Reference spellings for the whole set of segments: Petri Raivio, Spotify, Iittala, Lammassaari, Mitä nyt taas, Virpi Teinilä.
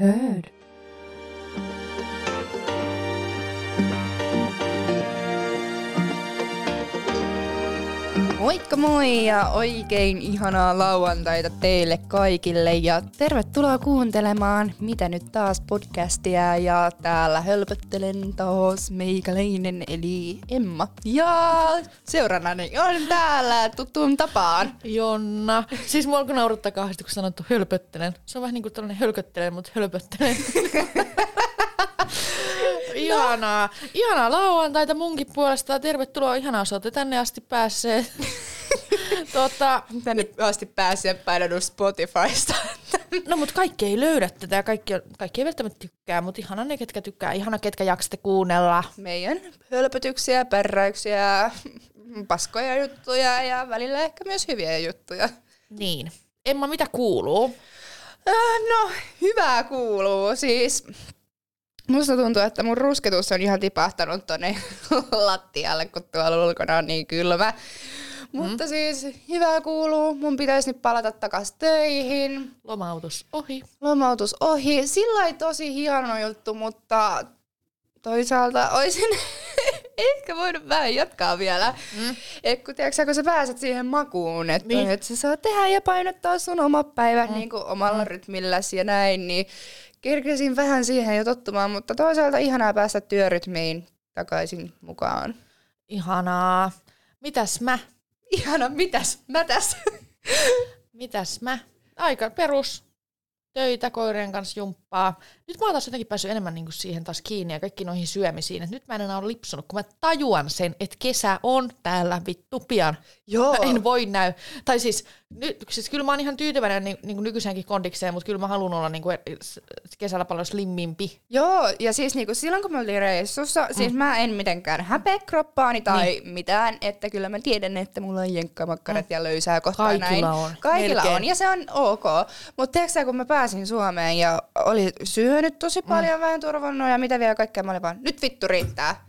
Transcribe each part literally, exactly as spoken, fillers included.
hörd. Moikka moi ja oikein ihanaa lauantaita teille kaikille ja tervetuloa kuuntelemaan Mitä nyt taas podcastia ja täällä hölpöttelen taas meikäläinen eli Emma ja seurannani on täällä tuttuun tapaan Jonna. Siis mua alkoi nauruttaa kahdesti kun sanottu hölpöttelen. Se on vähän niin kuin tällainen hölköttelen, mutta hölpöttelen. Ihanaa. Ihanaa lauantaita munkin puolesta. Tervetuloa. Ihanaa, jos olette tänne asti päässeet. Tota, tänne asti päässeet painanut Spotifysta. No mut kaikki ei löydä tätä. Kaikki, kaikki ei välttämättä tykkää, mut ihana ne, ketkä tykkää. Ihana, ketkä jaksatte kuunnella. Meidän hölpötyksiä, pärräyksiä, paskoja juttuja ja välillä ehkä myös hyviä juttuja. Niin. Emma, mitä kuuluu? No, hyvää kuuluu siis. Musta tuntuu, että mun rusketus on ihan tipahtanut tonne lattialle, kun tuolla ulkona on niin kylmä. Mm. Mutta siis hyvää kuuluu. Mun pitäisi nyt palata takas töihin. Lomautus ohi. Lomautus ohi. Sillä ei tosi hieno juttu, mutta toisaalta olisin ehkä voinut vähän jatkaa vielä. Mm. Et kun, tiiäksä, kun sä pääset siihen makuun, että niin. Et sä saa tehdä ja painottaa sun omat päivät mm. niin kuin omalla mm. rytmilläsi ja näin, niin kirkisin vähän siihen jo tottumaan, mutta toisaalta ihanaa päästä työrytmiin takaisin mukaan. Ihanaa. Mitäs mä? Ihana, mitäs mä tässä? Mitäs mä? Aika perus. Töitä, koirien kanssa jumppaa. Nyt mä oon taas jotenkin päässyt enemmän niinku siihen taas kiinni ja kaikki noihin syömisiin. Et nyt mä en enää ole lipsunut, kun mä tajuan sen, että kesä on täällä vittu pian. Joo. Mä en voi näy. Tai siis, nyt, siis kyllä mä oon ihan tyytyväinen ni, niinku nykyisenkin kondikseen, mutta kyllä mä haluan olla niinku kesällä paljon slimmimpi. Joo, ja siis niinku silloin kun mä olin reissussa, mm. siis mä en mitenkään häpeä kroppaani tai niin. mitään, että kyllä mä tiedän, että mulla on jenkkamakkarat mm. ja löysää kohtaa näin. Kaikilla on. Kaikilla melkein. On, ja se on ok. Mutta tiedätkö kun mä pääsin Suomeen ja oli syönyt tosi paljon mm. vähän turvonnut ja mitä vielä kaikkea. Mä olin vaan, nyt vittu riittää.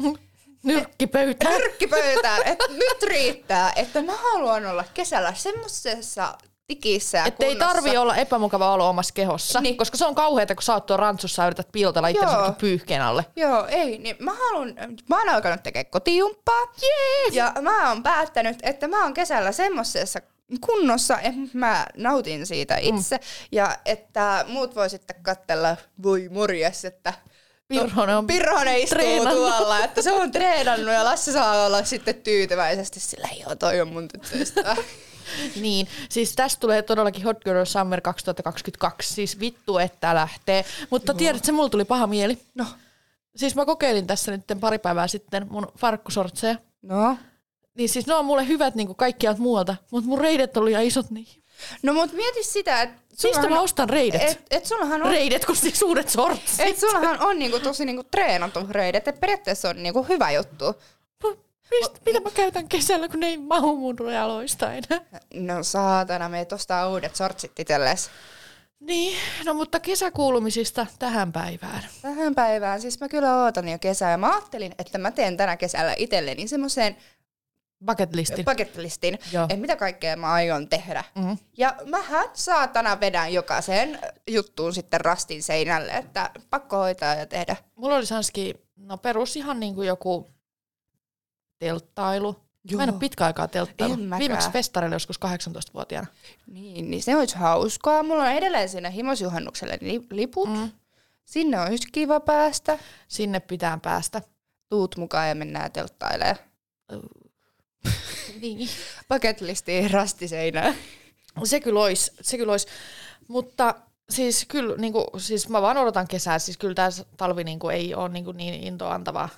Nyrkkipöytään. Nyrkkipöytään, että nyt riittää. Että mä haluan olla kesällä semmosessa tikissä kunnossa. Että ei tarvi olla epämukava olo omassa kehossa. Niin. Koska se on kauheata, kun sä oot tuon rantsussa ja yrität piilotella itseäsi pyyhkeen alle. Joo, ei. Niin mä, haluun, mä oon alkanut tekemään kotijumppaa. Yes. Ja mä oon päättänyt, että mä oon kesällä semmosessa kunnossa, että mä nautin siitä itse mm. ja että muut voi sitten katsella, voi morjes, että Pirhonen, Pirhonen istuu treenannut. Tuolla, että se on treenannut ja Lassi saa olla sitten tyytyväisesti sillä, joo toi on mun tyttöistä. Niin, siis tästä tulee todellakin Hot Girl Summer kaksituhattakaksikymmentäkaksi, siis vittu että lähtee, mutta joo. Tiedätkö, mulla tuli paha mieli. No. Siis mä kokeilin tässä nyt pari päivää sitten mun farkkusortseja. No. Niin siis ne on mulle hyvät niinku kaikkialta muualta, mutta mun reidet oli ihan isot niihin. No mut mieti sitä, että mistä mä ostan reidet? Et, et sullahan on reidet, kun siis uudet sortsit. Et sullahan on niinku tosi niinku treenattu reidet, että periaatteessa on niinku hyvä juttu. Mist, mitä mä käytän kesällä, kun ne ei mahu mun jaloista enää? No saatana, meet ostaa uudet sortsit itsellesi. Niin, no mutta kesäkuulumisista tähän päivään. Tähän päivään, siis mä kyllä ootan jo kesää ja mä ajattelin, että mä teen tänä kesällä itselleni semmoiseen Bucketlistin. Bucketlistin. Mitä kaikkea mä aion tehdä. Mm-hmm. Ja mähän saatana vedän jokaisen juttuun sitten rastin seinälle, että pakko hoitaa ja tehdä. Mulla olisi hanski, no perus ihan niin kuin joku telttailu. Joo. Mä en ole pitkä aikaa telttailu. Viimeksi festarille joskus kahdeksantoistavuotiaana. Niin, niin se olisi hauskaa. Mulla on edelleen siinä himosjuhannukselle liput. Mm. Sinne on kiva päästä. Sinne pitää päästä. Tuut mukaan ja mennään telttailemaan. Niin. Paketlistiin rastiseinään. Se kyllä olisi, se kyllä olisi. Mutta siis kyllä, niin kuin, siis mä vaan odotan kesää, siis kyllä tämä talvi niin kuin, ei ole niin, kuin, niin intoantavaa.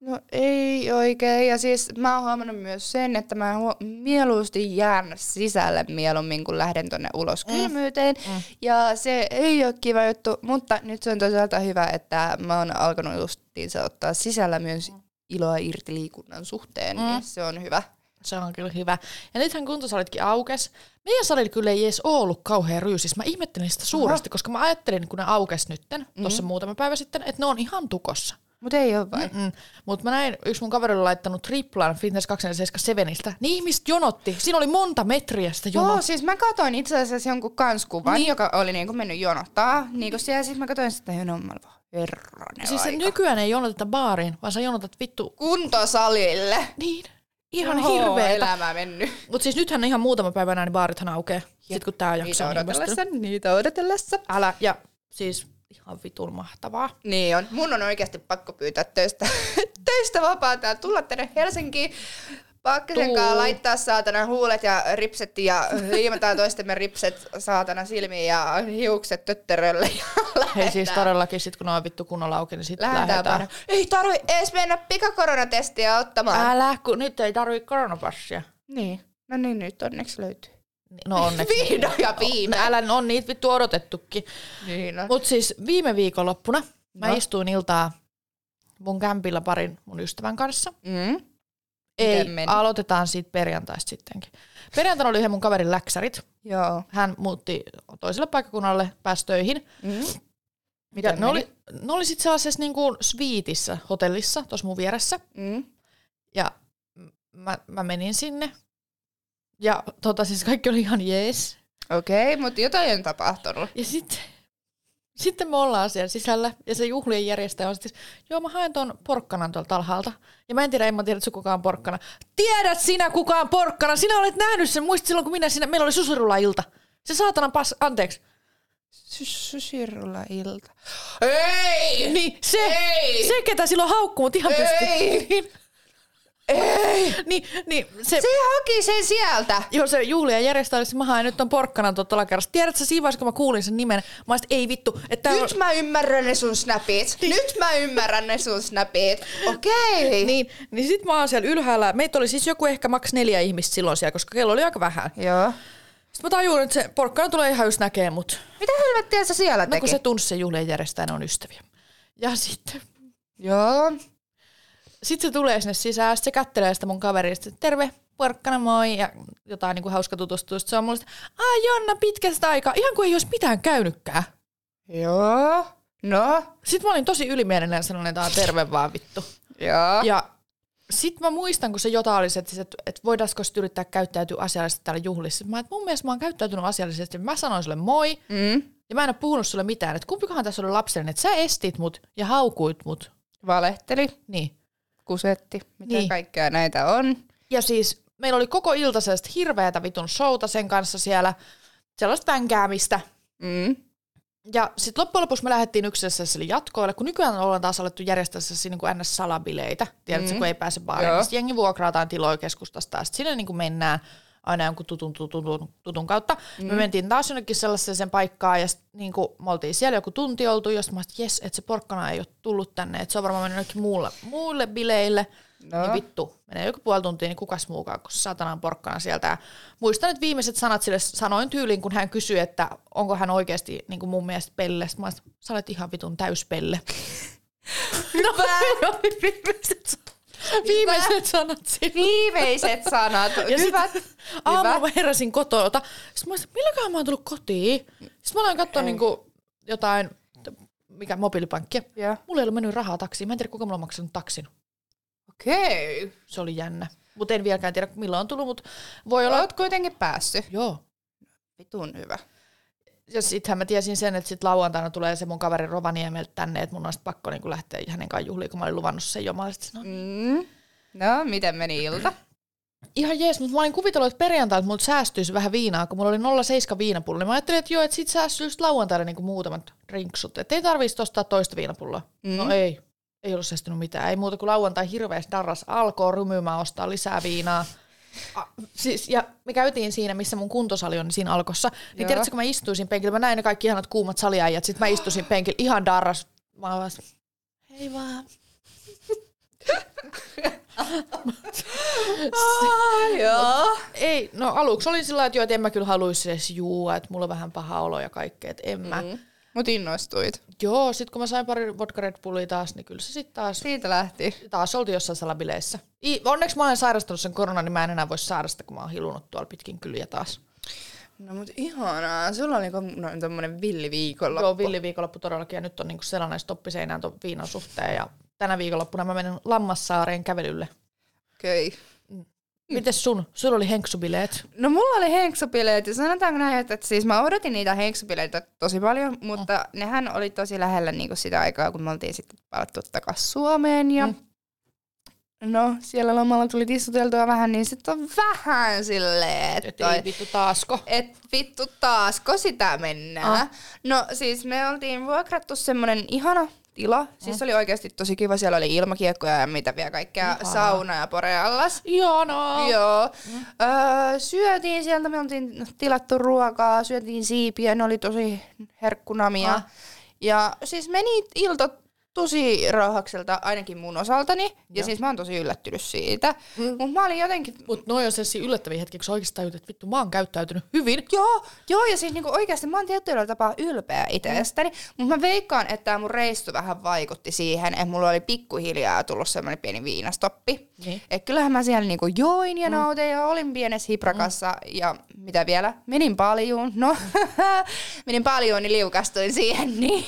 No ei oikein, ja siis mä oon huomannut myös sen, että mä huom- mieluusti jään sisälle mieluummin, kun lähden tonne ulos kylmyyteen, mm. ja se ei ole kiva juttu, mutta nyt se on toisaalta hyvä, että mä oon alkanut justiinsa ottaa sisällä myös mm. iloa irti liikunnan suhteen, mm. niin se on hyvä. Se on kyllä hyvä. Ja nythän kuntosalitkin aukesi. Meidän salilla kyllä ei edes ollut kauhean ryysis. Mä ihmettelin sitä suuresti, Aha. koska mä ajattelin, kun ne aukesi nytten, tuossa mm-hmm. muutama päivä sitten, että ne on ihan tukossa. Mut ei oo vai? Mm-mm. Mut mä näin yksi mun kaverilla laittanut triplan Fitness kaksisataaseitsemänkymmentäseitsemänistä. Niin ihmiset jonotti. Siinä oli monta metriä sitä jonoa. Joo, siis mä katoin itse asiassa jonkun kanskuvan, niin. joka oli niinku mennyt jonottaa. Niinku siellä siis mä katoin sitä jonomalla. Herranen siis aika. Nykyään ei jonoteta baariin, vaan sä jonotat vittu... kuntosalille. Niin. Ihan Oho, hirveetä. Elämä mennyt. Mut siis nythän ihan muutama päivä näin niin baarithan aukeaa. Sit kun tää jakso on odotellessa, niitä odotellessa. Älä. Ja siis... ihan vitun mahtavaa. Niin on. Mun on oikeasti pakko pyytää töistä, töistä vapaata. Tulla tänne Helsinkiin. Pakkasenkaan laittaa saatana huulet ja ripset ja liimataan toistemme ripset saatana silmiin ja hiukset tötterölle. Ja lähdetään. Hei siis todellakin sit kun noin vittu kunnolla auki, niin sit lähdetään. lähdetään. Paina. Ei tarvi edes mennä pikakoronatestiä ottamaan. Älä, kun nyt ei tarvi koronapassia. Niin. No niin, nyt onneksi löytyy. No onneksi. Vihdoin ja viime. Älä, on niitä vittu odotettukin. Niin on. Mut siis viime viikonloppuna no. mä istuin iltaa mun kämpillä parin mun ystävän kanssa. Mm. Ei, aloitetaan siitä perjantaista sittenkin. Perjantaina oli yhden mun kaverin läksärit. Joo. Hän muutti toiselle paikkakunnalle, pääsi töihin. Mm. Miten meni? Ne oli, ne oli sit sellaisessa niinku sviitissä hotellissa, tossa mun vieressä. Mm. Ja mä, mä menin sinne. Ja tota siis kaikki oli ihan jees. Okei, okay, mutta jotain on tapahtunut. Ja sitten sit me ollaan siellä sisällä ja se juhlien järjestäjä on sitten, joo mä haen ton porkkanan tuolta alhaalta. Ja mä en tiedä, en mä tiedä, että kukaan on porkkana. Tiedät sinä kukaan porkkana, sinä olet nähnyt sen, muistat silloin kun minä sinä, meillä oli susirula-ilta. Se saatanan pas, anteeksi. Susirula-ilta. Ei! Niin se, Ei! se ketä silloin haukkuu, mut ihan pystyy. Ei. Niin, niin, se, se haki sen sieltä. Joo, se juhlia järjestää, että mä haen nyt on porkkanan tuolta alakerrasta. Tiedätkö siinä vaiheessa, kun mä kuulin sen nimen, mä olisin, ei vittu. Että nyt on... mä ymmärrän ne sun snapit. Niin. Nyt mä ymmärrän ne sun snapit. Okei. Okay. Niin, niin sit mä oon siellä ylhäällä. Meitä oli siis joku ehkä maks neljä ihmistä silloin siellä, koska kello oli aika vähän. Joo. Sitten mä tajuin, että se porkkana tulee ihan just näkee mut. Mitä helvettiä sä siellä teki? No kun se tunsi sen juhlien järjestää, ne on ystäviä. Ja sitten. Joo. Sitten se tulee sinne sisään, se kattelee sitä mun kaverista, terve, porkkana, moi, ja jotain niin kuin hauska tutustua. Se on mulle sitä, aa Jonna, pitkästä aikaa, ihan kuin ei olisi mitään käynytkään. Joo, no. Sitten mä olin tosi ylimielinen sellainen, että terve vaan vittu. Joo. Ja sitten mä muistan, kun se jotain oli se, että, että, että voidaanko sitten yrittää käyttäytyä asiallisesti täällä juhlissa. Mä että mun mielestä mä oon käyttäytynyt asiallisesti, mä sanoin sulle moi, mm. ja mä en ole puhunut sulle mitään. Että kumpikahan tässä oli lapsellinen, että sä estit mut ja haukuit mut. Valehteli. Niin. Kusetti, mitä niin. kaikkea näitä on. Ja siis meillä oli koko ilta sellaista hirveätä vitun showta sen kanssa siellä, sellaista vänkäämistä. Mm. Ja sitten loppujen lopuksi me lähdettiin yksessä jatkoille, kun nykyään ollaan taas alettu järjestää sellaisia niin kuin N S-salabileitä. Tiedätkö, mm. kun ei pääse baariin, niin jengi vuokraataan tiloja keskustasta ja sitten sinne niin mennään aina jonkun tutun, tutun, tutun, tutun kautta. Mm. Me mentiin taas jonnekin sellaiseen paikkaan, ja sit, niin kun, me oltiin siellä joku tunti oltu, jos mä ajattelin, että jes, et se porkkana ei ole tullut tänne, että se on varmaan mennyt jonnekin muulle, muulle bileille. No. Niin vittu, menee joku puoli tuntia, niin kukas muukaan, kun satanan porkkana sieltä. Ja muistan, että viimeiset sanat sille sanoin tyyliin, kun hän kysyi, että onko hän oikeasti niin mun mielestä pelle. Sitten mä ajattelin, sä olet ihan vitun täyspelle. No, viimeiset Viimeiset Hyvä. sanat silloin. Viimeiset sanat. Hyvät. Aamulla mä heräsin kotolta. Sitten mä olisin, milläköhän mä oon tullut kotiin? Sitten mä aloin katsoa niinku jotain, mikä mobiilipankkia. Yeah. Mulla ei ollut mennyt rahaa taksiin. Mä en tiedä, kuka mulla on maksanut taksin. Okei. Okay. Se oli jännä. Mutta en vieläkään tiedä, milloin on tullut. Mut voi olla... Oot kuitenkin päässyt. Joo. Vitun hyvä. Ja sittenhän mä tiesin sen, että sit lauantaina tulee se mun kaveri Rovaniemeltä tänne, että mun on pakko niinku lähteä hänen kanssa juhliin, kun mä olin luvannut sen jo. No. Mm. no, miten meni ilta? Ihan jees, mutta mä olin kuvitellut, että perjantaina multa säästyisi vähän viinaa, kun mulla oli nolla pilkku seitsemän viinapullo. Mä ajattelin, että joo, että sit säästyisi lauantaina niinku muutamat rinksut, että ei tarvitsisi ostaa toista viinapulloa. Mm. No ei, ei ollut säästynyt mitään. Ei muuta kuin lauantai hirveästi darras alkoi rymyymään ostaa lisää viinaa. A, siis, ja me käytiin siinä, missä mun kuntosali on, niin siinä Alkossa. Niin Joo. tiedätkö, kun mä istuisin penkillä, mä näin ne kaikki ihanat kuumat saliäijät, sit mä istuisin penkillä ihan darras. Mä vaan, hei vaan. Ai, joo. Ei, no aluksi olin sillä lailla, että en mä kyllä haluaisi edes juua, että mulla on vähän paha olo ja kaikkea, että en mä. Mm. Mut innostuit. Joo, sit kun mä sain pari vodka Red Bullia taas, niin kyllä se sit taas... Siitä lähti. Taas oltiin jossain salabileissä. I, onneksi mä olen sairastanut sen koronan, niin mä en enää voi sairasta, kun mä oon hilunut tuolla pitkin kyliä taas. No mut ihanaa. Sulla on niinku no, tommonen villiviikonloppu. Joo, villiviikonloppu todellakin. Ja nyt on niinku sellainen stoppiseinään ton viinan suhteen. Ja tänä viikonloppuna mä menen Lammassaareen kävelylle. Okei. Okay. Mites sun? Sulla oli henksubileet. No mulla oli henksubileet ja sanotaanko näin, että siis mä odotin niitä henksubileitä tosi paljon, mutta mm. nehän oli tosi lähellä niin kuin sitä aikaa, kun me oltiin sitten palattu takaisin Suomeen ja mm. no siellä lomalla tuli tissuteltua vähän, niin sitten on vähän silleen, että et ei vittu taasko. Että vittu taasko sitä mennään. Ah. No siis me oltiin vuokrattu semmonen ihana tila. Siis mm. oli oikeasti tosi kiva. Siellä oli ilmakiekkoja ja mitä vielä kaikkea. Ihanaa. Sauna ja poreallas. Ihanaa. Joo. Mm. Öö, syötiin sieltä, me oltiin tilattu ruokaa, syötiin siipiä, ne oli tosi herkkunamia. Ah. Ja siis meni ilta tosi rauhakselta, ainakin mun osaltani. Ja, ja siis mä oon tosi yllättynyt siitä. Mm. Mut mä olin jotenkin... Mut noi on sellaisia yllättäviä hetkiä, kun sä oikeesti tajut, että vittu mä oon käyttäytynyt hyvin. Joo, joo ja siis niinku oikeesti mä oon tietyllä tapaa ylpeä itsestäni. Mm. Mut mä veikkaan, että tää mun reissu vähän vaikutti siihen, että mulla oli pikkuhiljaa tullut semmonen pieni viinastoppi. Mm. Et kyllähän mä siellä niinku join ja nautin mm. ja olin pienessä hiprakassa mm. ja mitä vielä? Menin paljon. No, menin paljon, niin liukastuin siihen niin.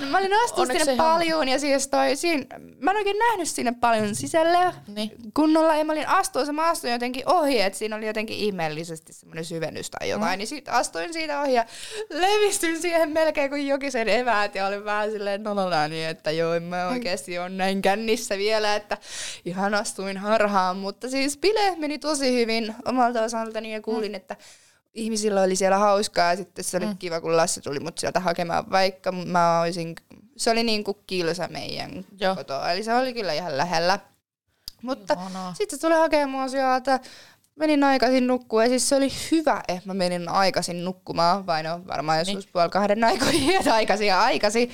No, mä olin astunut sinne paljon ja siis toi, siinä, mä en oikein nähnyt sinne paljon sisälle niin. kunnolla ja mä olin astua, se mä astuin jotenkin ohi, että siinä oli jotenkin ihmeellisesti semmoinen syvennys tai jotain, mm. niin sit astuin siitä ohi ja levistyin siihen melkein kuin jokisen eväät ja olin vähän silleen nolona niin, että joo en mä oikeesti ole näin kännissä vielä, että ihan astuin harhaan, mutta siis bile meni tosi hyvin omalta osaltani ja kuulin, mm. että ihmisillä oli siellä hauskaa ja sitten se oli mm. kiva, kun Lasse tuli mut sieltä hakemaan, vaikka mä olisin, se oli niin kuin kilsa meidän Joo. kotoa, eli se oli kyllä ihan lähellä. Mutta sitten se tuli hakemaan sieltä, menin aikaisin nukkumaan ja siis se oli hyvä, että mä menin aikaisin nukkumaan, vai no varmaan joskus niin. puoli kahden aikoihin aikaisin ja aikaisin.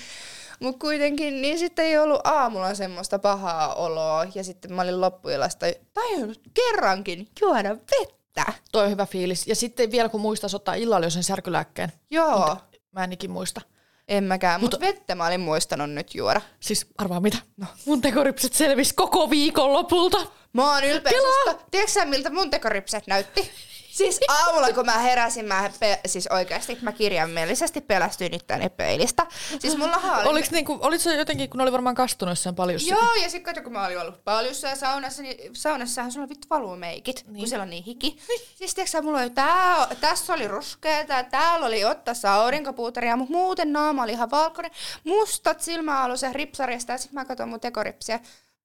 Mut kuitenkin, niin sitten ei ollut aamulla semmoista pahaa oloa ja sitten mä olin loppuillasta tajunnut kerrankin juoda vettä. Tää. Toi on hyvä fiilis. Ja sitten vielä kun muistais ottaa illalla jo sen särkylääkkeen. Joo. Mut mä en ikin muista. En mäkään, mutta mut vettä mä olin muistanut nyt juoda. Siis arvaa mitä? No. Mun tekoripset selvis koko viikon lopulta. Mä oon ylpeä susta. Tiedätkö sä miltä mun tekoripset näytti? Siis aamulla kun mä heräsin, mä pe- siis oikeasti mä kirjaimellisesti pelästyin itteni peilistä. Siis mulla oli... Oliko niinku, se jotenkin, kun oli varmaan kastunut jossain paljussa? Joo, ja sitten kun mä olin ollut paljussa ja saunassa, niin saunassahan sulla vittu valuu meikit, niin. kun siellä on niin hiki. Siis tiiäksä, mulla oli tää, tässä oli ruskeeta, täällä oli ottassa aurinkopuuteria, mutta muuten naama oli ihan valkoinen. Mustat silmäaluset ripsarista ja sit mä katson mun tekoripsiä.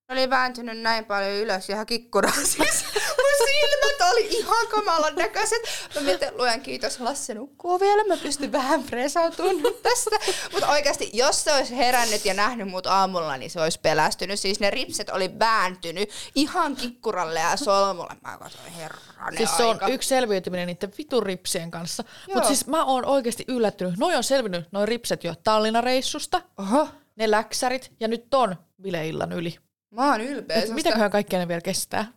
Oli vääntynyt näin paljon ylös ja ihan kikkunaan siis. Mun silmät oli ihan kamalan näköiset. Mä mietin, luojan kiitos, Lasse nukkuu vielä. Mä pystyn vähän fresautumaan tästä. Mutta oikeasti, jos se olisi herännyt ja nähnyt mut aamulla, niin se olisi pelästynyt. Siis ne ripset oli vääntynyt ihan kikkuralle ja solmulle. Mä katsoin, herranen siis se aika. On yksi selviytyminen niiden vitun ripsien kanssa. Mutta siis mä oon oikeasti yllättynyt. Noi on selvinnyt, noi ripset jo Tallinna-reissusta. Oho. Ne läksärit ja nyt on bileillan yli. Mä oon ylpeä. Mitäköhän kaikkia ne vielä kestää?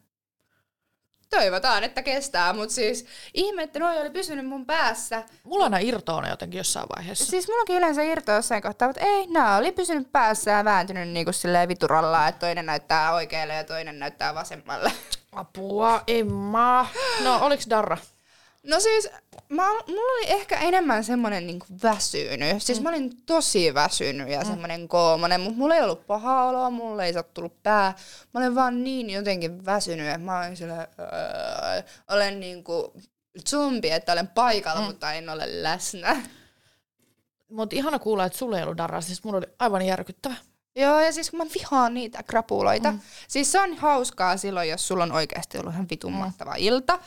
Toivotaan, että kestää, mutta siis ihme, että noi oli pysynyt mun päässä. Mulla on aina irtoona jotenkin jossain vaiheessa. Siis mullakin yleensä irtoa jossain kohtaa, mutta ei, nää oli pysynyt päässä ja vääntynyt niinku silleen viturallaan, että toinen näyttää oikealle ja toinen näyttää vasemmalle. Apua, Emma. No, oliks darra? No siis, mä, mulla oli ehkä enemmän semmonen niinku väsynyt. Siis mm. mä olin tosi väsynyt ja mm. semmonen koomonen, mutta mulla ei ollut pahaa oloa, mulla ei sattunut pää. Mä olin vaan niin jotenkin väsynyt, että mä olin sillä, öö, olen niinku zombi, että olen paikalla, mm. mutta en ole läsnä. Mut ihana kuulla, että sulla ei ollut darraa, siis mulla oli aivan järkyttävä. Joo, ja siis kun mä vihaan niitä krapuloita. Mm. Siis se on hauskaa silloin, jos sulla on oikeasti ollut ihan vitun mahtava mm. ilta.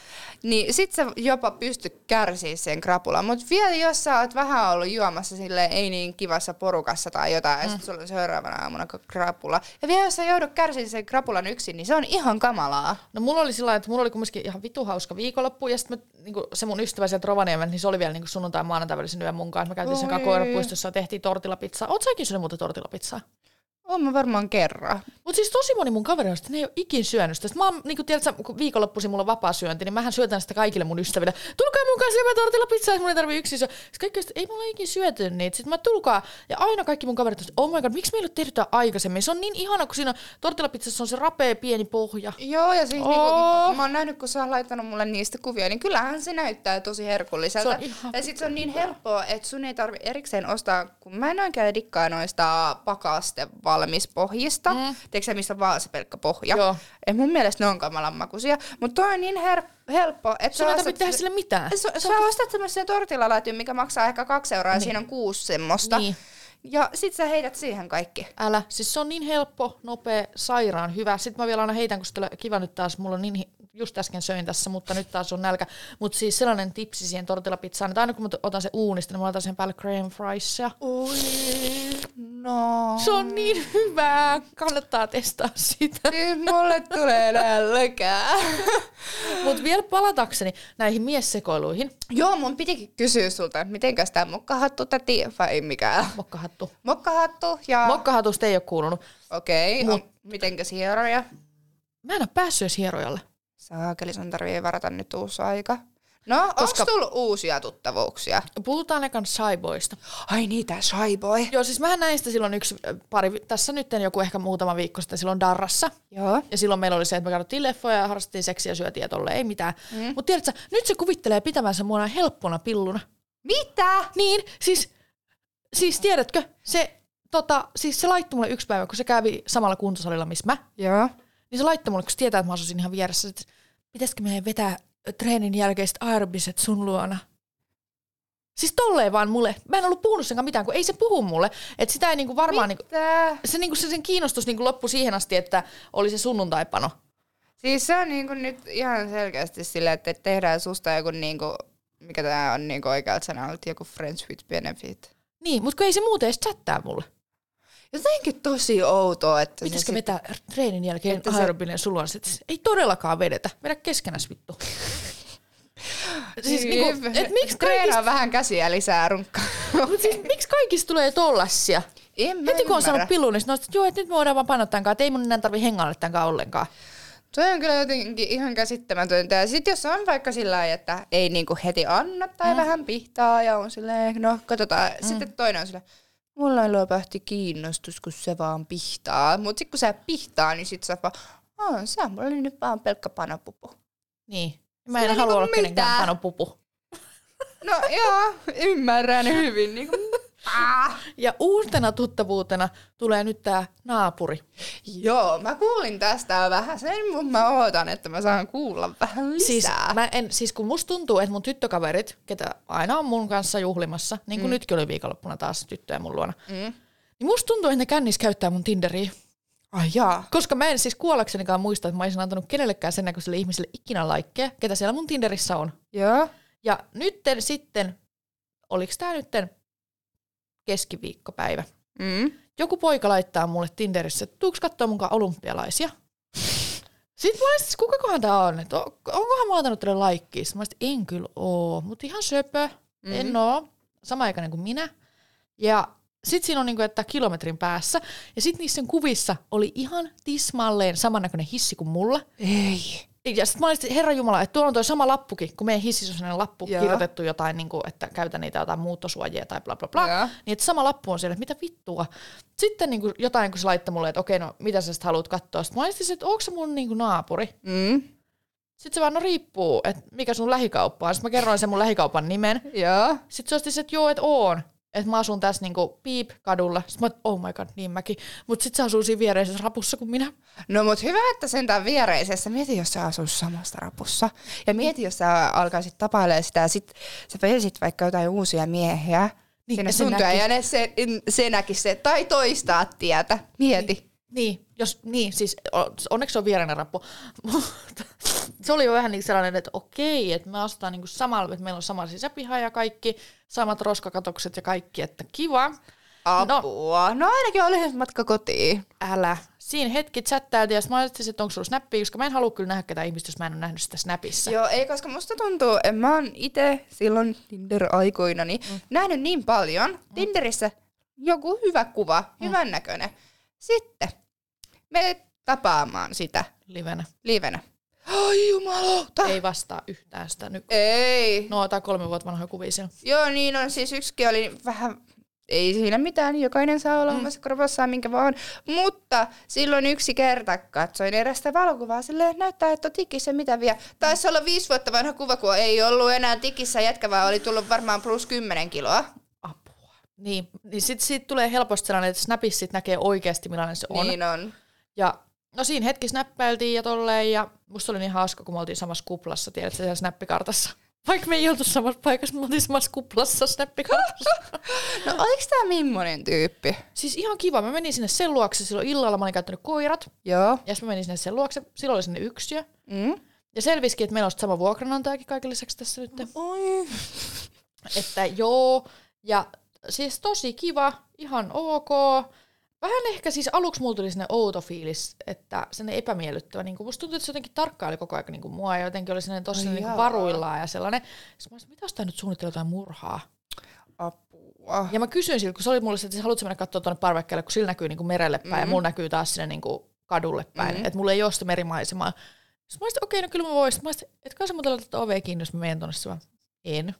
Niin sit sä jopa pystyt kärsiä sen krapulan. Mut vielä jos sä oot vähän ollut juomassa silleen ei niin kivassa porukassa tai jotain. Mm. Ja sit sulla on seuraavana aamuna krapula. Ja vielä jos sä joudut kärsiä sen krapulan yksin, niin se on ihan kamalaa. No mulla oli sillä lailla, että mulla oli kumminkin ihan vitun hauska viikonloppu. Ja sit mä, niin se mun ystävä sieltä Rovaniemeltä, niin se oli vielä niin sunnuntai maanantai välisen yön mun kanssa. Mä käytiin sen koirapuistossa ja tehtiin tortillapizzaa. Oot säkin syönyt muuta tortillapizzaa? Oon mä varmaan kerran. Mut siis tosi moni mun kaveri on sitä, ne ei oo ikin syönyt sitä. Sitten mä oon, niinku tiedätkö, kun viikonloppuisin mulla on vapaa syönti, niin mähän syötän sitä kaikille mun ystäville. Tulkaa mun kanssa syömään tortillapizzaa, mun ei tarvii yksin syödä. Sitten kaikki sitä, ei mulla ikin syöty niitä. Sitten mä tulkaa, ja aina kaikki mun kaverit on, oh my god, miksi meillä ei ole tehty tää aikaisemmin? Se on niin ihana, kun siinä tortillapizzassa on se rapea pieni pohja. Joo, ja siis oh. niinku, mä oon nähnyt, kun sä oot laittanut mulle niistä kuvia, niin kyllähän se näyttää tosi herkulliselta. Ja sit se on niin helppoa, että sun ei tarvi erikseen ostaa, kun mä en oikein dikkaa noista pakaste vaan valmis pohjista. Mm. Tiedätkö missä on vaan se pelkkä pohja? Joo. Ja mun mielestä ne on kamalan makuisia. Mutta toi on niin her- helppo, että sun ei tarvitse tehdä sille mitään. Sä, sä, sä ostat semmoisen tortillalätyn, mikä maksaa ehkä kaksi euroa niin. Ja siinä on kuusi semmoista. Niin. Ja sit sä heität siihen kaikki. Älä. Siis se on niin helppo, nopea, sairaan hyvä. Sit mä vielä aina heitän, kun tulee kiva nyt taas. Mulla on niin, just äsken söin tässä, mutta nyt taas on nälkä. Mut siis sellainen tipsi siihen tortillapizzaan, että aina kun mä otan sen uunista, niin mä otan sen päälle creme fraichea. Oi, no. Se on niin hyvää. Kannattaa testaa sitä. Siis mulle tulee nälkää. Mut vielä palatakseni näihin miessekoiluihin. Joo, mun pitikin kysyä sulta, että mitenkäs tää mokkahattu täti vai mikään? Mokkahattu. Mokkahattu ja... Mokkahatusta ei ole kuulunut. Okei, okay. Mut... mitenkäs hieroja? Mä en oo päässyt edes hierojalle. Saakeli, sun tarvii varata nyt uusi aika. No, koska... onks tullut uusia tuttavuuksia? Puhutaan ekan shyboista. Ai niitä, shyboy. Joo, siis mähän näistä silloin yksi pari, tässä nyt joku ehkä muutama viikko sitten silloin Darrassa. Joo. Ja silloin meillä oli se, että me katsottiin leffoja ja harrastettiin seksiä ja syötiin ja tolleen, ei mitään. Mm. Mut tiedätkö, nyt se kuvittelee pitävänsä muona helppona pilluna. Mitä? Niin, siis... Siis tiedätkö, se, tota, siis se laittoi mulle yksi päivä, kun se kävi samalla kuntosalilla, missä mä. Joo. Niin se laittoi mulle, kun se tietää, että mä asusin ihan vieressä, että pitäisikö meidän vetää treenin jälkeiset aerobiset sun luona. Siis tolleen vaan mulle. Mä en ollut puhunut senkaan mitään, kun ei se puhu mulle. Että sitä ei niinku varmaan... Niinku, se, niinku, se sen kiinnostus niinku loppui siihen asti, että oli se sunnuntaipano. Siis se on niinku nyt ihan selkeästi sillä, että tehdään susta joku, niinku, mikä tää on niinku oikealta sanalla, joku friends with benefit. Niin, mutta kun ei se muuten edes chattaa mulle. Jotenkin tosi outoa, että... Pitäisikö vetää sit... treenin jälkeen aerobinen se... suluan? Ei todellakaan vedetä. Vedä keskenäs vittu. siis, niinku, et miksi kaikista... vähän käsiä lisää runkkaa. Mut siis, miksi kaikista tulee tollasia? Heti kun on saanut pillun, niin sanoit, että joo, et nyt me voidaan vaan painottaa tämän kanssa, että ei mun enää tarvii hengailla tämän kanssa ollenkaan. Se on kyllä jotenkin ihan käsittämätöntä. Ja sit jos on vaikka sillä lailla, että ei niinku heti anna tai mm. vähän pihtaa ja on silleen, no katsotaan. Mm. Sitten toinen on silleen, mulla ei lopahti kiinnostus, kun se vaan pihtaa. Mut sit kun sä pihtaa, niin sit sä vaan, aah, se on mulla nyt vaan pelkkä panopupu. Niin. Mä en, en halua olla kenenkään panopupu. No joo, ymmärrän hyvin. Niin kuin. Ah. Ja uutena tuttavuutena tulee nyt tää naapuri. Joo, mä kuulin tästä vähän sen, mutta mä ootan, että mä saan kuulla vähän lisää. Siis, mä en, siis kun musta tuntuu, että mun tyttökaverit, ketä aina on mun kanssa juhlimassa, niin kuin mm. nytkin oli viikonloppuna taas tyttöjä mun luona, mm. niin musta tuntuu, että ne kännis käyttää mun Tinderiä. Ai jaa. Koska mä en siis kuollaksenikaan muista, että mä olisin antanut kenellekään sen näköiselle ihmiselle ikinä laikkeja, ketä siellä mun Tinderissä on. Joo. Ja nytten sitten, oliks tää nytten... keskiviikkopäivä. Mm. Joku poika laittaa mulle Tinderissä, että tuuks kattoo munkaan olympialaisia? Sitten mä olin, että kukakohan tää on? Et onkohan mä antanut teille laikkiä? Mä olin, en kyllä oo, mutta ihan söpö. Mm. En oo. Samanaikainen kuin minä. Ja sit siinä on niinku, että kilometrin päässä. Ja sit niissä kuvissa oli ihan tismalleen samannäköinen hissi kuin mulla. Ei. Ja sit mä olin, herra jumala, että tuolla on toi sama lappukin, kun meidän hississä on sellainen lappu, yeah. kirjoitettu jotain, niin kuin, että käytä niitä jotain muuttosuojia tai bla bla bla. Yeah. Niin että sama lappu on siellä, että mitä vittua. Sitten niin kuin, jotain, kun se laittaa mulle, että okei, no mitä sä sit haluat katsoa. Sitten mä olin siis, että onko se mun niin kuin naapuri? Mm. Sitten se vaan, no riippuu, että mikä sun lähikauppa on. Sitten mä kerroin sen mun lähikaupan nimen. Yeah. Sitten se olisi siis, että joo, että oon. Että mä asun tässä niinku Piip-kadulla. Sitten mä oon, oh my god, niin mäkin. Mut sit sä asuu siinä viereisessä rapussa kuin minä. No mut hyvä, että sentään viereisessä. Mieti, jos sä asuu samasta rapussa. Ja mieti, jos sä alkaisit tapailemaan sitä. Ja sit sä pelisit vaikka jotain uusia miehiä. Niin, sinne sun työjänne se, se näkisi se. Tai toistaa tietä. Mieti. Niin, niin, jos, niin siis onneksi se on viereinen rappu. Se oli jo vähän niin sellainen, että okei, että me asutaan niin samalla, että meillä on sama sisäpiha ja kaikki, samat roskakatokset ja kaikki, että kiva. Apua. No, no ainakin on lyhyt matka kotiin. Älä. Siinä hetki chattailtiin ja mä ajattelin, että onko sulla snappia, koska mä en halua kyllä nähdä ketään ihmistä, jos mä en ole nähnyt sitä snapissa. Joo, ei, koska musta tuntuu, että mä oon itse silloin Tinder-aikoina niin mm. nähnyt niin paljon. Mm. Tinderissä joku hyvä kuva, mm. hyvän näköinen. Sitten me tapaamaan sitä. Livenä. Livenä. Ai jumalauta! Ei vastaa yhtään sitä nykyään. Ei. No, tää kolme vuotta vanhoja kuvia siellä. Joo, niin on. Siis yksikin oli vähän... Ei siinä mitään, jokainen saa olla mm. omassa korvassaan minkä vaan. Mutta silloin yksi kerta katsoin erästä valokuvaa, silleen näyttää, että on tikissä mitä vielä. Taisi olla viisi vuotta vanha kuva, kun ei ollut enää tikissä jätkä, vaan oli tullut varmaan plus kymmenen kiloa. Apua. Niin, niin sitten sit tulee helposti sellainen, että Snapissa sit näkee oikeasti millainen se on. Niin on. Ja no siinä hetki snappailtiin ja tolleen, ja musta oli niin hauska, kun me oltiin samassa kuplassa, tiedätkö, siellä snappikartassa. Vaikka me ei oltu samassa paikassa, me oltiin samassa kuplassa snappikartassa. No oliks tää mimmonen tyyppi? Siis ihan kiva, mä menin sinne sen luokse, silloin illalla mä olin käyttänyt koirat. Joo. Ja sitten mä menin sinne sen luokse, silloin oli sinne yksiö. Mm. Ja selvisikin, että meillä on sama vuokranantajakin kaiken lisäksi tässä nyt. Oi. Että joo, ja siis tosi kiva, ihan ok. Vähän ehkä siis aluksi mulla tuli sinne outo fiilis, että sinne epämiellyttävä. Niin musta tuntui, että se jotenkin tarkkaili koko ajan niin mua ja jotenkin oli sinne tosi niin varuillaan ja sellainen. Sitten mä olisin, mitä sitä nyt suunnittelee jotain murhaa? Apua. Ja mä kysyin siltä, kun se oli mulle, että haluatko mennä katsoa tuonne parvekkeelle, kun sillä näkyy niin kuin merelle päin mm-hmm. ja mulla näkyy taas sinne niin kuin kadulle päin. Mm-hmm. Että mulla ei ole sitä merimaisemaa. Sitten mä olisin, okei, okay, no kyllä mä voisin. Mä olisin, että kai sä muuten laitat ovea kiinni, jos mä menen tuonne syvään. En.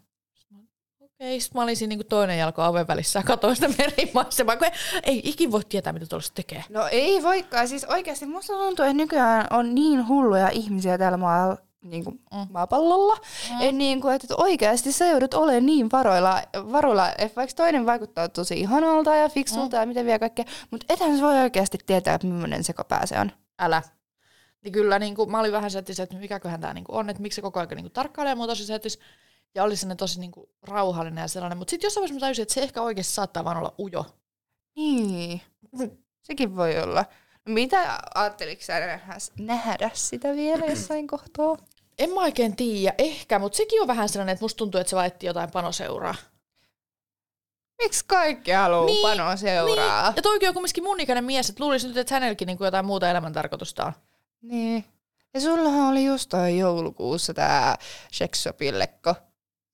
Okei, sit mä olin siinä niinku toinen jalka oven välissä ja katoin sitä merimaisemaa, kun ei, ei ikin voi tietää, mitä tuolla tekee. No ei voikaan. Siis oikeasti musta tuntuu, että nykyään on niin hulluja ihmisiä täällä maa, niinku, mm. maapallolla, mm. Et niinku, että oikeasti sä joudut olemaan niin varoilla, varoilla, että vaikka toinen vaikuttaa tosi ihanalta ja fiksulta mm. ja mitä vielä kaikkea, mutta ethän sä voi oikeasti tietää, että millainen sekapää se on. Älä. Niin kyllä, niinku, mä olin vähän settis, että mikäköhän tää niinku on, että miksi se koko ajan niinku tarkkailee mua tosi settis. Ja oli sellainen tosi niinku rauhallinen ja sellainen. Mutta sitten jossain vaiheessa mä tajusin, että se ehkä oikeasti saattaa vaan olla ujo. Niin. Sekin voi olla. Mitä ajatteliko sä nähdä, nähdä sitä vielä jossain kohtaa? En mä oikein tiedä. Ehkä, mutta sekin on vähän sellainen, että musta tuntuu, että se vaihti jotain panoseuraa. Miksi kaikki haluaa niin, panoseuraa? Niin. Ja toikin on kumminkin mun ikäinen mies, että luulisi nyt, että hänelläkin niinku jotain muuta elämäntarkoitusta on. Niin. Ja sullahan oli jostain joulukuussa tää seksopillekko.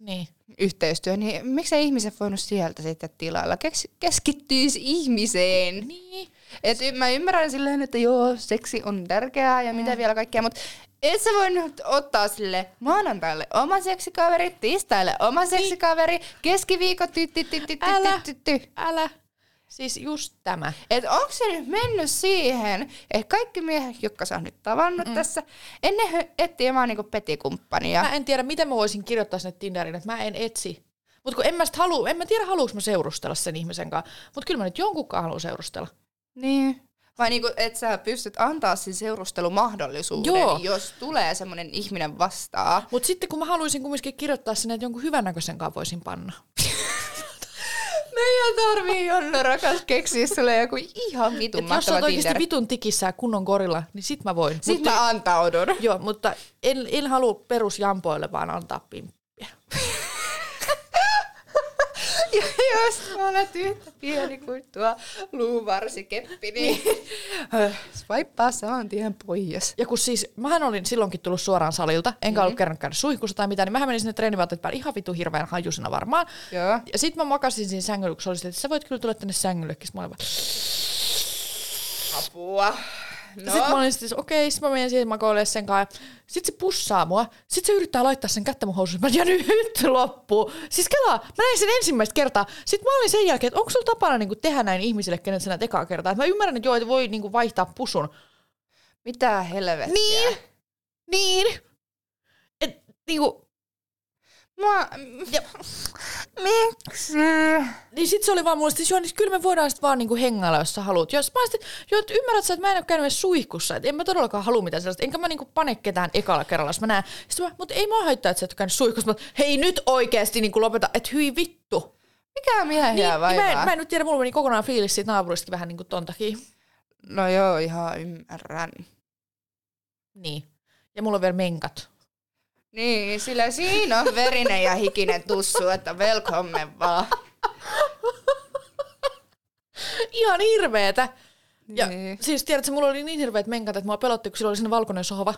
Niin. Yhteistyö, niin miksei ihmiset voinut sieltä sitten tilalla keskittyisi ihmiseen? Niin. Et mä ymmärrän silleen, että joo, seksi on tärkeää ja mm. mitä vielä kaikkea, mutta et sä voinut ottaa sille maanantaille oma seksikaveri, tiistaille oma seksikaveri, keskiviikko tytti tytti tytti tytti. Älä. Siis just tämä. Et onko se nyt mennyt siihen, että kaikki miehet, jotka sä oot nyt tavannut mm. tässä, en ne etsiä omaa niinku petikumppania. Mä en tiedä, miten mä voisin kirjoittaa sinne Tinderiin, että mä en etsi. Mut kun en mä sit haluu, en mä tiedä haluuks mä seurustella sen ihmisen kanssa. Mut kyllä mä nyt jonkunkaan haluun seurustella. Niin. Vai niinku, että sä pystyt antaa sen seurustelumahdollisuuden, joo, jos tulee semmonen ihminen vastaan. Mut sitten kun mä haluaisin kumminkin kirjoittaa sinne, että jonkun hyvännäköisen kanssa voisin panna. Meidän tarvii, Jonna rakas, keksiä sulle joku ihan vitun mahtava Tinder. Jos sä oot oikeesti vitun tikissä ja kunnon korilla, niin sit mä voin. Sit mutta, mä antaudun. Joo, mutta en, en halua perusjampoille vaan antaa pimppiä. Ja jos mä olet yhtä pieni kuin tuo luuvarsikeppi, niin swipea saan tien pois. Ja kun siis, mähän olin silloinkin tullut suoraan salilta, enkä mm-hmm. ollut kerran käydä suihkussa tai mitään, niin mähän menin sinne treenivaatteet päälle ihan vitu hirveän hajusena varmaan. Joo. Ja sit mä makasin siinä sängyllä, kun se oli silleen, että sä voit kyllä tulla tänne sängyllekin. Mä olin vaan... Apua. No. Sitten mä olin siis, okei, okay, sit mä menen siihen makoilemaan sen kanssa. Sitten se pussaa mua. Sitten se yrittää laittaa sen kättä mun housuun. Mä ja nyt loppuu. Siis kelaa, mä näin sen ensimmäistä kertaa. Sitten mä olin sen jälkeen, että onko sulla tapana niinku tehdä näin ihmisille, kenet sä näet ekaa kertaa? Et mä ymmärrän, että joo, että voi niinku vaihtaa pusun. Mitä helvettiä? Niin, niin. Et niinku... Mä... Ja... Miksi? Niin sit se oli vaan mulle, että joo, niin kyllä me voidaan sit vaan niinku hengailla, jos sä haluut. Jos mä sit, joo, että ymmärrät sä, että mä en oo käynyt edes suihkussa, että en mä todellakaan halua mitään sellaista, enkä mä niinku pane ketään ekalla kerralla, jos mä näen. Sitten mä, mut ei mä haittaa, että sä et oo käynyt suihkussa, mutta hei nyt oikeesti niinku lopeta, et hyi vittu. Mikä on miehiä niin, vaivaa? Niin mä en, mä en nyt tiedä, mulla meni kokonaan fiilis siitä naapuristakin vähän niinku ton takia. No joo, ihan ymmärrän. Niin. Ja mulla on vielä menkat. Niin, sillä siinä on verinen ja hikinen tussu, että welcome vaan. Ihan hirveetä. Ja niin. Siis tiedätkö, mulla oli niin hirveet menkat, että mua pelotti, kun sillä oli sinne valkoinen sohva.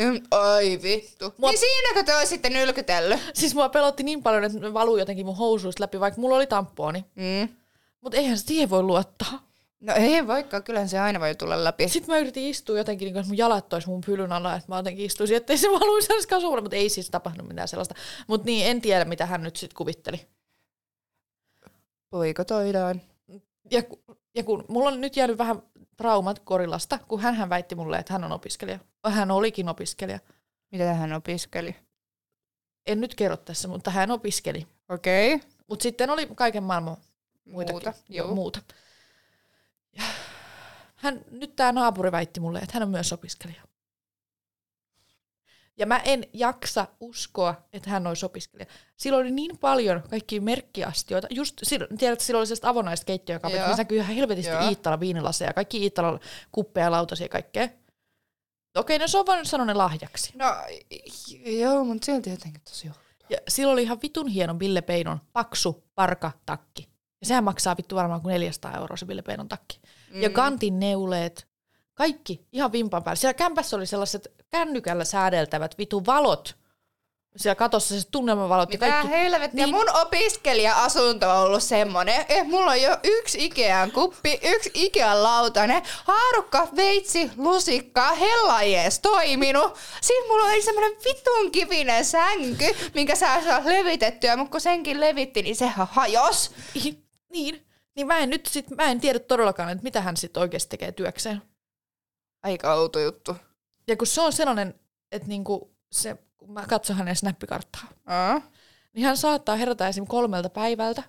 Mm, ai vittu. Mua... Niin siinäkö te olisitte nylkytellyt? Siis mua pelotti niin paljon, että ne valuu jotenkin mun housuista läpi, vaikka mulla oli tampooni. Mm. Mut eihän se siihen voi luottaa. No ei vaikka, kyllähän se aina voi tulla läpi. Sitten mä yritin istua jotenkin, niin että mun jalat tois mun pylyn alla, että mä jotenkin istuisin, ettei se valuisi olisikaan sulle, mutta ei siis tapahtunut mitään sellaista. Mut niin, en tiedä, mitä hän nyt sit kuvitteli. Poikotoidaan. Ja, ja kun mulla on nyt jäänyt vähän traumat Korilasta, kun hänhän väitti mulle, että hän on opiskelija. Hän olikin opiskelija. Mitä hän opiskeli? En nyt kerro tässä, mutta hän opiskeli. Okei. Okay. Mut sitten oli kaiken maailman muitakin, muuta. Joo, muuta. Hän, nyt tämä naapuri väitti mulle, että hän on myös opiskelija. Ja mä en jaksa uskoa, että hän olisi opiskelija. Sillä oli niin paljon kaikkia merkkiastioita. Just, tiedät, sillä oli sellaista avonaista keittiökaapit, missä näkyy ihan helvetisti Iittala viinilaseja, kaikki Iittala kuppeja, lautasia ja kaikkea. Okei, no se on voinut sanoa ne lahjaksi. No joo, mutta silti jotenkin tosi johtuu. Ja sillä oli ihan vitun hienon Ville Peinon paksu parkatakki. Ja sehän maksaa vittu varmaan kuin neljäsataa euroa se Ville Peinon takki. Mm. Ja kantin neuleet, kaikki ihan vimpan päällä. Siellä kämpässä oli sellaiset kännykällä säädeltävät vitun valot. Siellä katossa se tunnelmavalot. Mitä kaikki... helvettiä. Niin... Mun opiskelija-asunto on ollut semmonen, että mulla on jo yksi Ikean kuppi, yksi Ikean lautane, haarukka, veitsi, lusikka, hella jees toiminut. Siinä mulla oli semmonen vitun kivinen sänky, minkä sä saa levitettyä, mutta kun senkin levitti, niin sehän hajos. Niin. Niin mä en nyt sit, mä en tiedä todellakaan, että mitä hän sit oikeesti tekee työkseen. Aika outo juttu. Ja kun se on sellainen, että niinku se, kun mä katson hänen snappikarttaa, Aa. niin hän saattaa herätä esim. kolmelta päivältä,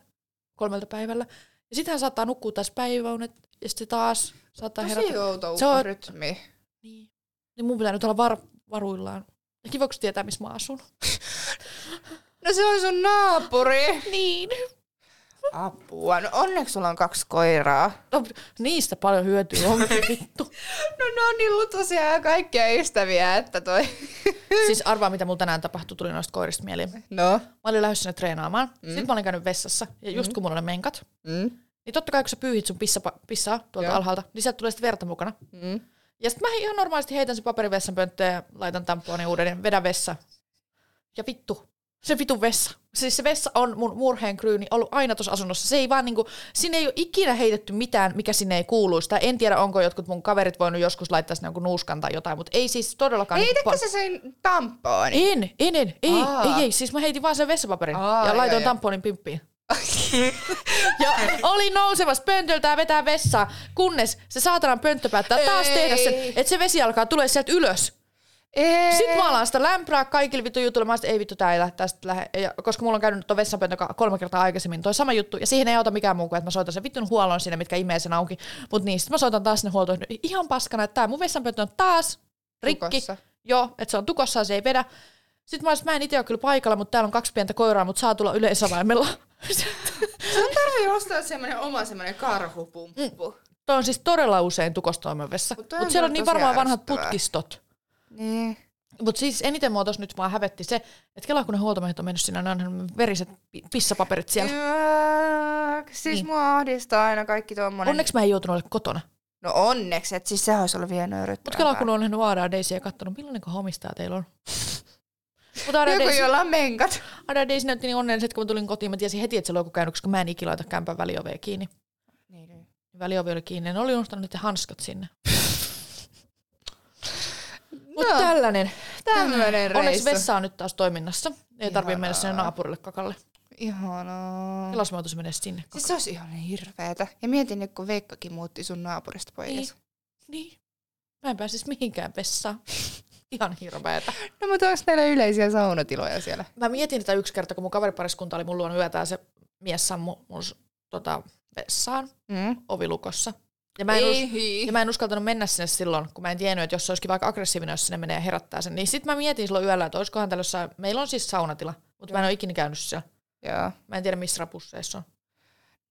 kolmelta päivällä, ja sitten hän saattaa nukkua taas päiväunet, ja sitten taas saattaa Tosi herätä. Tosi outo on... rytmi. Niin. Niin mun pitää nyt olla var... varuillaan. Ja kiva, kun tietää, missä mä asun. No se on sun naapuri. Niin. Apua. No onneksi sulla on kaksi koiraa. No, niistä paljon hyötyä on vittu. No ne on niin lutuisia kaikkia ystäviä, että toi. Siis arvaa, mitä mulla tänään tapahtui, tuli noista koirista mieliin. No? Mä olin lähdössä sinne treenaamaan. Mm. Sitten mä olin käynyt vessassa. Ja just mm. kun mulla oli menkat, mm. niin totta kai kun sä pyyhit sun pissa, pissaa tuolta Joo. alhaalta, niin sieltä tulee sitten verta mukana. Mm. Ja sit mä ihan normaalisti heitän sen paperin vessan pönttöön ja laitan tamponin uudelleen. Vedän vessa. Ja vittu. Se vitun vessa. Siis se vessa on mun murheenkryyni ollut aina tuossa asunnossa. Se ei vaan niinku, sinne ei ole ikinä heitetty mitään, mikä sinne ei kuulu. Sitä en tiedä, onko jotkut mun kaverit voinut joskus laittaa sinne jonkun nuuskan tai jotain, mutta ei siis todellakaan... Heitätkö niinku... sä sen tampooni? En, en, en. Ei, ei, ei, ei. Siis mä heitin vaan sen vessapaperin Aa, ja laitoin tamponin pimppiin. Ja oli nousemassa pöntöltä ja vetää vessaa, kunnes se saatanan pönttö päättää taas ei. tehdä sen, että se vesi alkaa tulee sieltä ylös. Eee. Sitten mä alan sitä lämpää kaikille vittu jutuille. Mä sanoin, ei vittu, tää ei lähde tästä lähe. Ja, koska mulla on käynyt tuon vessanpöntö kolme kertaa aikaisemmin toi sama juttu. Ja siihen ei auta mikään muu kuin, että mä soitan sen vittun huollon siinä, mitkä imee sen auki. Mut niin, sit mä soitan taas sinne huoltoon. Ihan paskana, että tää mun vessanpöntö on taas rikki. Tukossa. Joo, että se on tukossa, se ei vedä. Sitten mä olin, mä en ite ole kyllä paikalla, mutta täällä on kaksi pientä koiraa, mutta saa tulla yleisavaimella. Sun tarvii ostaa semmonen oma semmonen karhupumppu. Mm. Toi on siis todella usein tukostoimen vessa. Mut, Mut siellä on niin varmaan vanhat putkistot. Niin. Mutta siis eniten mua tos nyt vaan hävetti se, että kelaa kun ne huoltomiehet on mennyt sinne, ne on veriset pissapaperit siellä. Jää, siis niin. Mua ahdistaa aina kaikki tommonen. Onneksi mä en joutunut olemaan kotona. No onneksi, että siis sehän olisi ollut vielä nöyryttävää. Mutta kelaa kun on nähnyt Aada ja Daisy ja katsonut, millainen homistaa teillä on. Joku jolla on menkat. Aada ja Daisy näytti niin onnelliset, kun mä tulin kotiin. Mä tiesin heti, että se oli joku käynyt, koska mä en ikinä laita kämpän väliovea kiinni. Niin, niin. Väliovi oli kiinni, ne oli unohtanut niiden hanskat sinne. Mutta no, tällainen. Tällainen reissu. Onneksi vessa on nyt taas toiminnassa. Ei Ihanaa. tarvitse mennä sinne naapurille kakalle. Ihanaa. Kelas mä otuisin mennä sinne kakalle. Siis se olisi ihan hirveetä. Ja mietin nyt, kun Veikkakin muutti sun naapurista pois. Niin. niin. Mä en pääsis mihinkään vessaan. Ihan hirveetä. No mutta onko teillä yleisiä saunatiloja siellä? Mä mietin tätä yksi kerta, kun mun kaveripariskunta oli mun luona yötä ja se mies sammu mun tota, vessaan mm. ovilukossa. Ja mä, en us- ja mä en uskaltanut mennä sinne silloin, kun mä en tiennyt, että jos se olisikin vaikka aggressiivinen, jos sinne menee ja herättää sen. Niin sit mä mietin silloin yöllä, että olisikohan täällä jossain... Meillä on siis saunatila, mutta mä en ole ikinä käynyt siellä. Joo. Mä en tiedä, missä rapusseissa on.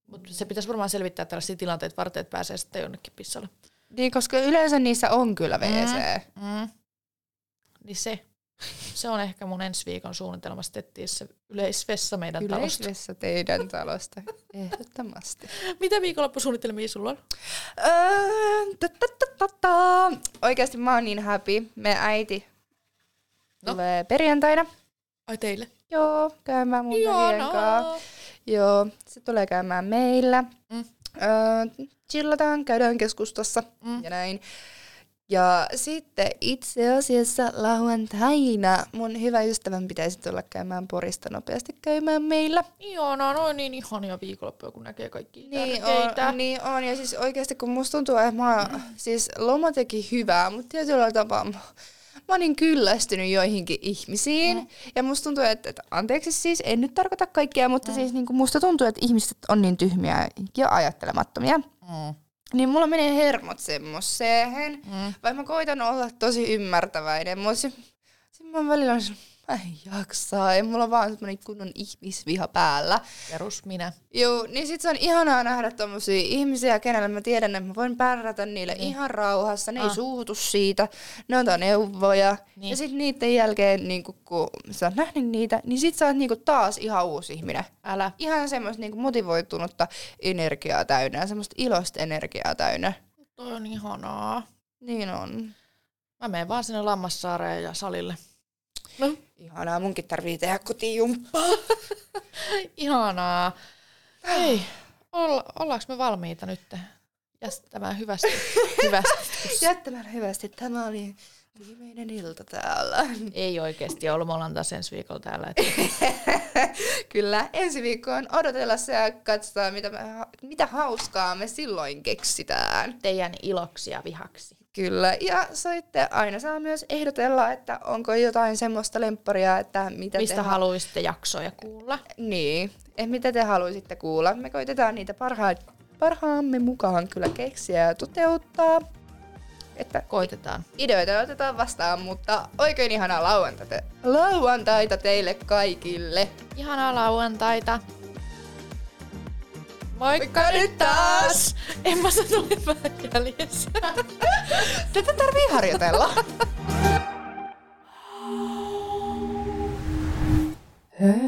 Mutta se pitäisi varmaan selvittää tällaisia tilanteita varten, että pääsee sitten jonnekin pissalle. Niin, koska yleensä niissä on kyllä wc. Mm. Mm. Niin se. Se on ehkä mun ensi viikon suunnitelmassa, tehtiin se yleisvessa meidän yleisvessa talosta. Yleisvessa teidän talosta, ehdottomasti. Mitä viikonloppusuunnitelmia sulla on? Oikeasti mä oon niin happy. Meidän äiti tulee perjantaina. Ai teille? Joo, käymään mun veljen kanssa. Joo, se tulee käymään meillä. Chillataan, käydään keskustassa ja näin. Ja sitten itse asiassa lauantaina mun hyvä ystävän pitäisi tulla käymään Porista nopeasti käymään meillä. Ihanaa, no niin ihania viikonloppuja, kun näkee kaikki niin tärkeitä. On, niin on, ja siis oikeasti kun musta tuntuu, että mä, mm. siis loma teki hyvää, mutta tietyllä tapaa mä, mä oon niin kyllästynyt joihinkin ihmisiin. Mm. Ja musta tuntuu, että, että anteeksi siis, en nyt tarkoita kaikkia, mutta mm. siis niin kuin musta tuntuu, että ihmiset on niin tyhmiä ja ajattelemattomia. Mm. Niin mulla menee hermot semmoseen, mm. vaikka mä koitan olla tosi ymmärtäväinen. Mä oon, se, se mä oon välillä, mä en jaksaa, ei mulla vaan semmonen kunnon ihmisviha päällä. Perus minä. Joo, niin sit se on ihanaa nähdä tommosia ihmisiä, kenellä mä tiedän, että mä voin pärrätä niille niin. ihan rauhassa. Ne ah. ei suutu siitä, ne antaa neuvoja. Niin. Ja sit niiden jälkeen, niin kun, kun sä oot nähnyt niitä, niin sit sä oot niin taas ihan uusi ihminen. Älä. Ihan semmoista niin motivoitunutta energiaa täynnä, semmoista iloista energiaa täynnä. Toi on ihanaa. Niin on. Mä menen vaan sinne Lammassaareen ja salille. No. Ihanaa, munkin tarvii tehdä kotijumppaa. Ihanaa. Hei, olla, ollaanko me valmiita nyt jättämään hyvästi? hyvästi. Jättämään hyvästi. Tämä oli viimeinen ilta täällä. Ei oikeasti ollut. Me ollaan taas ensi viikolla täällä. Kyllä, ensi viikkoon odotella se ja katsotaan, mitä, me, mitä hauskaa me silloin keksitään. Teidän iloksi ja vihaksi. Kyllä, ja sitten aina saa myös ehdotella, että onko jotain semmoista lempparia, että mitä mistä te haluaisitte jaksoja kuulla. Niin, että mitä te haluaisitte kuulla. Me koitetaan niitä parha- parhaamme mukaan kyllä keksiä ja toteuttaa. Että koitetaan. Ideoita otetaan vastaan, mutta oikein ihanaa lauantaita, lauantaita teille kaikille. Ihanaa lauantaita. Moikka, Moikka nyt taas! En mä sano lepää jäljessä. Tätä tarvii harjoitella. Hei.